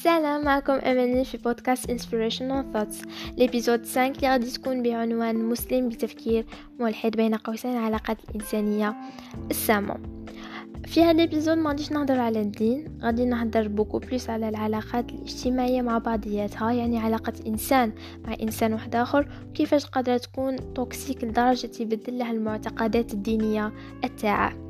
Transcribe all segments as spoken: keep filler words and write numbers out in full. السلام، معكم أماني في بودكاست Inspirational Thoughts. الابيزود خمسة اللي غادي تكون بعنوان مسلم بتفكير ملحد بين قوسين علاقات الإنسانية السامة. في هذا الابيزود ما غاديش نهضر على الدين، غادي نهضر بوكو بليس على العلاقات الاجتماعية مع بعضياتها، يعني علاقة إنسان مع إنسان واحد آخر كيفاش قادرة تكون توكسيك لدرجة يبدل لها المعتقدات الدينية التاعه.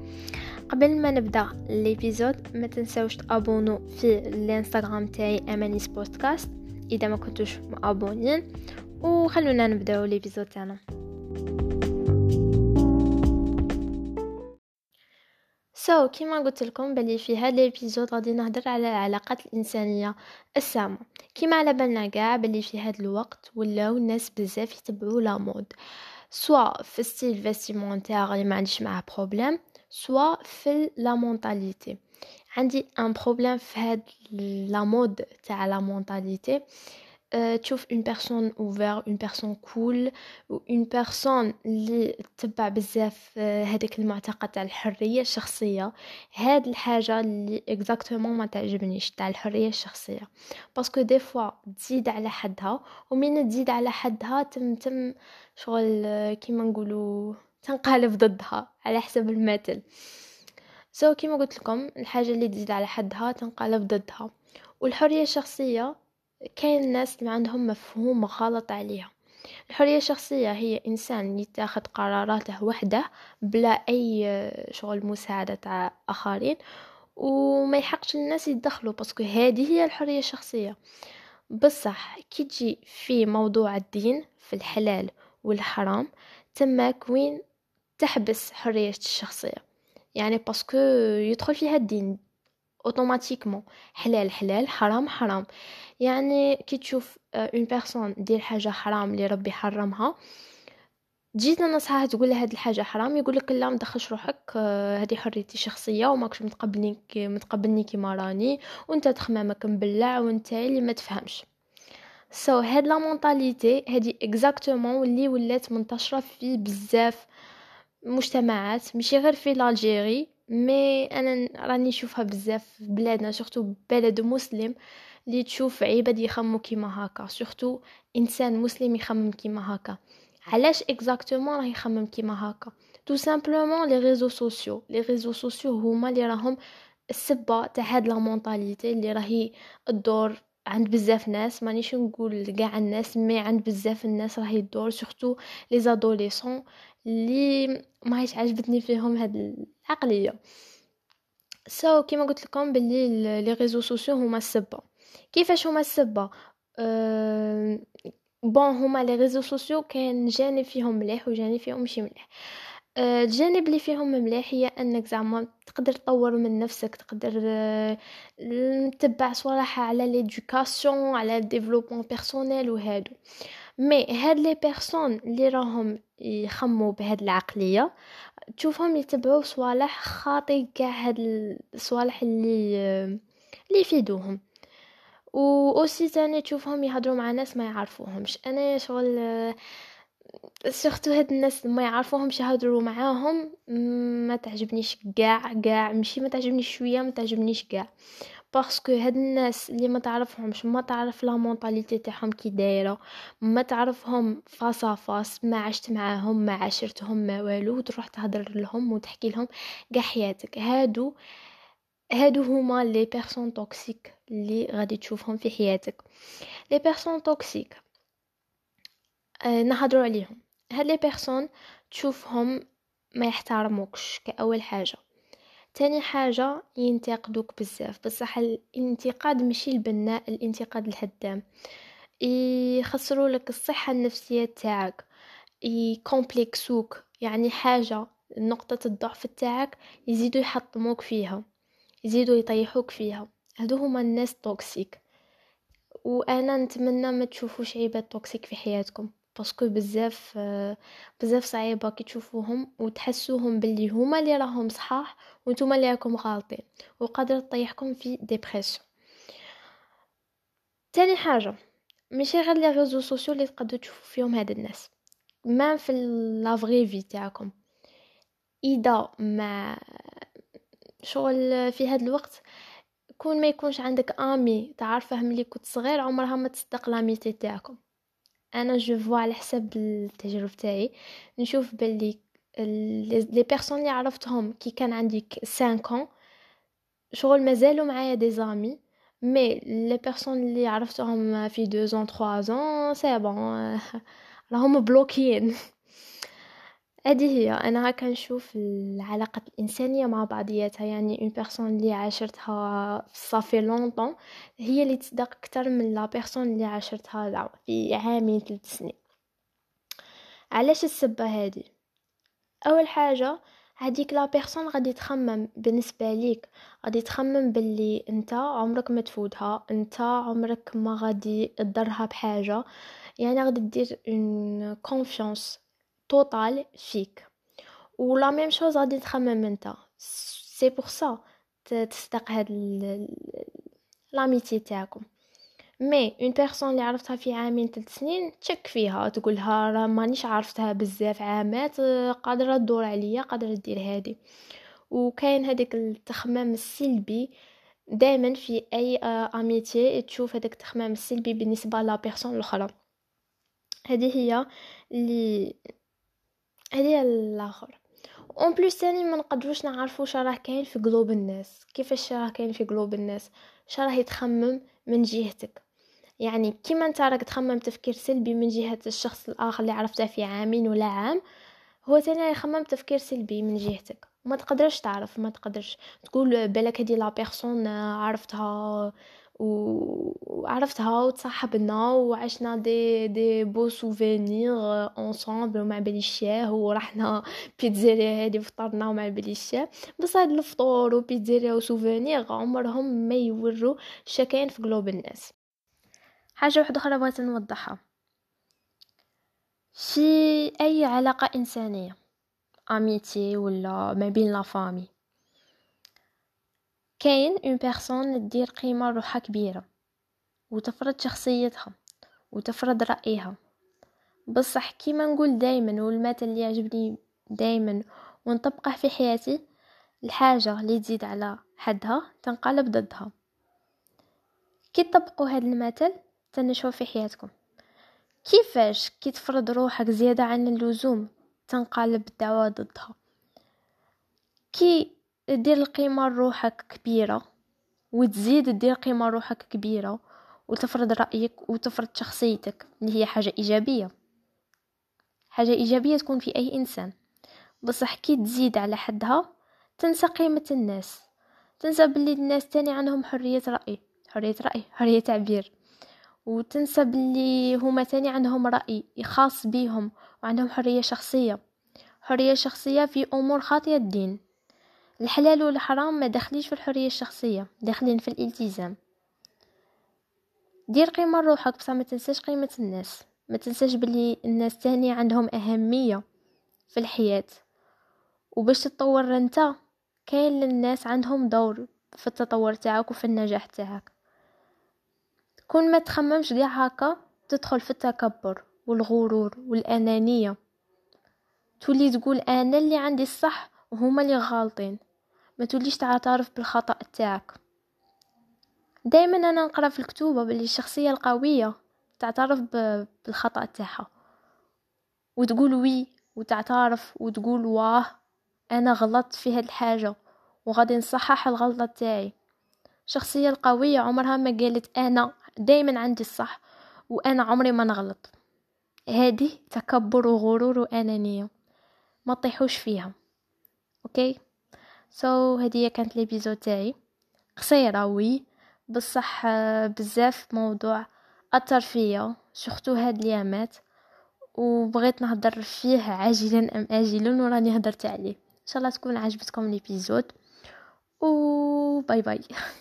قبل ما نبدا الابيزود ما تنساوش تابونوا في الانستغرام تاعي امانيس بودكاست اذا ما كنتوش مابونين، وخلونا نبداو الابيزود تاعنا. سو so, كما قلت لكم بلي في هذا الابيزود غادي نهضر على العلاقات الانسانيه السامه. كما على بالنا كاع بلي في هذا الوقت ولاو الناس بزاف يتبعوا لا مود، سواء في ستيل فيستيمونتير اللي ما عنديش معاه بروبليم، سواء في لا مونتاليتي. عندي ان بروبليم في هاد لا مود تاع لا مونتاليتي. أه, تشوف اون بيرسون اوفير، اون بيرسون كول، اون بيرسون اللي تتبع بزاف هذاك المعتقد تاع الحريه الشخصيه. هاد الحاجه اللي اكزاكتومون ما تعجبنيش تاع الحريه الشخصيه، باسكو دي فوا تزيد على حدها، ومين تزيد على حدها تم تم شغل كيما نقولوا تنقلب ضدها على حسب المثل. سو so, كما قلت لكم الحاجه اللي تزيد على حدها تنقلب ضدها. والحريه الشخصيه كاين الناس اللي عندهم مفهوم غلط عليها. الحريه الشخصيه هي انسان يتاخذ قراراته وحده بلا اي شغل مساعده تاع اخرين، وما يحقش الناس يتدخلوا، باسكو هذه هي الحريه الشخصيه. بصح كي تجي في موضوع الدين، في الحلال والحرام، تماك وين تحبس حرية الشخصية، يعني باسكو يدخل فيها الدين اوتوماتيكمون، حلال حلال، حرام حرام. يعني كي تشوف اون بيرسون دير حاجه حرام اللي ربي حرمها، جيت نصحها تقول لها هذه الحاجه حرام، يقول لك لا ما تدخلش روحك، هذه حريتي الشخصيه وماكش متقبلني متقبلني كيما راني، وانت تخمامك مبلع وانت اللي ما تفهمش. سو so, هاد لا مونتاليتي هادي اكزاكتومون اللي ولات منتشره في بزاف مجتمعات، ماشي غير في الجزائر، مي انا راني نشوفها بزاف في بلادنا، سورتو بلد مسلم اللي تشوف عباد يخمموا كيما هكا، سورتو انسان مسلم يخمم كيما هكا. علاش اكزاكتومون راه يخمم كيما هكا؟ تو سامبلومون لي ريزو سوسيو لي ريزو سوسيو هما اللي راهم السبه تاع هاد لا مونتاليتي اللي راهي الدور عند بزاف ناس. مانيش نقول كاع الناس، مي عند بزاف الناس راهي الدور، سورتو لي زادوليسون اللي ماهيش عجبتني فيهم هاد العقليه. سو so, كيما قلت لكم باللي لي ريزو سوسيو هما السبه. كيفاش هما السبه؟ أه... بون هما لي ريزو سوسيو كاين جانب فيهم مليح وجانب فيهم ماشي مليح. الجانب اللي فيهم مليح هي انك زعما تقدر تطور من نفسك، تقدر تتبع صراحه على ليدوكاسيون، على الديفلوبمون بيرسونيل وهادو. مي هاد لي بيرسون اللي راهم يخموا بهاد العقليه تشوفهم يتبعوا صوالح خاطئ، كاع هاد الصوالح اللي اللي يفيدوهم. و اوسي ثاني تشوفهم يهضروا مع ناس ما يعرفوهمش. انا شغل سورتو هاد الناس ما يعرفوهمش يهضروا معاهم ما تعجبنيش كاع كاع، ماشي ما تعجبنيش شويه، ما تعجبنيش كاع، باسكو هاد الناس اللي ما تعرفهمش، ما تعرف لا مونطاليتي تاعهم كي دايره، ما تعرفهم فاس فاس، ما عشت معاهم، ما عاشرتهم، ما والو، تروح تهضر لهم وتحكي لهم كاع حياتك. هادو هادو هما لي بيرسون توكسيك اللي غادي تشوفهم في حياتك. لي بيرسون توكسيك نهضروا عليهم. هاد لي بيرسون تشوفهم ما يحترموكش كأول حاجه. تاني حاجه ينتقدوك بزاف، بصح الانتقاد ماشي البناء، الانتقاد الهدام. يخسروا لك الصحه النفسيه تاعك، يكومبلكسوك، يعني حاجه نقطه الضعف تاعك يزيدوا يحطموك فيها، يزيدوا يطيحوك فيها. هادو هما الناس توكسيك، وانا نتمنى ما تشوفوش عباد توكسيك في حياتكم، باسكو بزاف بزاف صعيبه كي تشوفوهم وتحسوهم باللي هما اللي راهم صحاح وانتم اللي راكم غالطين، وقادر تطيحكم في ديبرسيون. تاني حاجه ماشي غير لي ريزو سوسيو اللي تقدروا تشوفوا فيهم هاد الناس، ما في لا فري في تاعكم. اذا ما شغل في هاد الوقت كون ما يكونش عندك امي تعرفه ملي كنت صغير عمرها ما تصدق لاميتي تاعكم. انا جو فوا على حسب التجربه تاعي نشوف باللي لي بيرسون اللي عرفتهم كي كان عندي خمسة عام شغل مازالوا معايا دي زامي، مي لي بيرسون اللي عرفتهم في اثنين عام ثلاثة عام سي بون راهم بلوكيين. هذه هي انا هكا نشوف العلاقه الانسانيه مع بعضياتها، يعني اون بيرسون اللي عاشرتها صافي لونطون هي اللي تصدق اكثر من لا بيرسون اللي عاشرتها في عامين ثلاث سنين. علاش السبه هذه؟ اول حاجه هذيك لا بيرسون غادي تخمم بالنسبه ليك، غادي تخمم باللي انت عمرك ما تفوتها، انت عمرك ما غادي تضرها بحاجه، يعني غادي دير اون كونفيونس توتال فيك. ولا ميم شوز غادي تخمم انت، سي بور سا تصدق هاد لاميتي تاعكم. مي اون بيرسون اللي عرفتها في عامين ثلاث سنين تشك فيها، تقولها راه مانيش عرفتها بزاف عامات، قادره تدور عليا، قادره دير هادي. وكاين هذاك التخمام السلبي دائما في اي اميتي، تشوف هذاك التخمام السلبي بالنسبه لا بيرسون الاخرى. هذه هي اللي هذه الاخر اون بلس ثاني ما نقدروش نعرفوا شراه كاين في قلوب الناس، كيفاش شراه كاين في قلوب الناس، شراه يتخمم من جهتك. يعني كيما انت راك تخمم تفكير سلبي من جهه الشخص الاخر اللي عرفته في عامين ولا عام، هو ثاني يخمم تفكير سلبي من جهتك، وما تقدرش تعرف، ما تقدرش تقول بالك هذه لا بيرسون عرفتها وعرفتها وتصاحبنا وعشنا دي دي بو سوفينير اونصامبل ومع باليشاه ورحنا بيتزيريا هادي فطرنا ومع باليشاه، بس هاد الفطور وبيتزيريا وسوفينير عمرهم ما يوروا شكاين في قلوب الناس. حاجه واحده اخرى بغيت نوضحها في اي علاقه انسانيه، اميتي ولا ما بين لا فامي، كاين اون بيرسون دير قيمه روحها كبيره وتفرض شخصيتها وتفرض رايها، بصح كيما نقول دائما والمثل اللي يعجبني دائما ونطبقه في حياتي، الحاجه اللي تزيد على حدها تنقلب ضدها. كي تطبقوا هذا المثل تنشوف في حياتكم كيفاش كي تفرض روحك زياده عن اللزوم تنقلب الدعوه ضدها، كي دير القيمه لروحك كبيره وتزيد دير قيمه لروحك كبيره وتفرض رايك وتفرض شخصيتك اللي هي حاجه ايجابيه، حاجه ايجابيه تكون في اي انسان، بصح كي تزيد على حدها تنسى قيمه الناس، تنسى باللي الناس تاني عندهم حريه راي، حريه راي حريه تعبير، وتنسى باللي هما تاني عندهم راي خاص بيهم وعندهم حريه شخصيه، حريه شخصيه في امور خاطئه الدين. الحلال والحرام ما داخليش في الحريه الشخصيه، داخلين في الالتزام. دير قيمه لروحك بصح ما تنساش قيمه الناس، ما تنساش بلي الناس تاني عندهم اهميه في الحياه، وباش تتطور انت كاين للناس عندهم دور في التطور تاعك وفي النجاح تاعك. كون ما تخممش كاع هكا تدخل في التكبر والغرور والانانيه، تولي تقول انا اللي عندي الصح وهما اللي غالطين، ما توليش تعترف بالخطأ تاعك. دائما انا نقرا في الكتب باللي الشخصيه القويه تعترف بالخطأ تاعها وتقول وي وتعترف وتقول واه انا غلطت في هاد الحاجه وغادي نصحح الغلطه تاعي. الشخصيه القويه عمرها ما قالت انا دائما عندي الصح وانا عمري ما نغلط، هذه تكبر وغرور وانانيه، ما تطيحوش فيها. اوكي سو so, هديه كانت ليبيزود تاعي قصيره وي بصح بزاف موضوع اثر فيا شفتو هاد اليامات وبغيت نهضر فيه عاجلا ام اجلا وراني هضرت عليه. ان شاء الله تكون عجبتكم ليبيزود، وباي باي.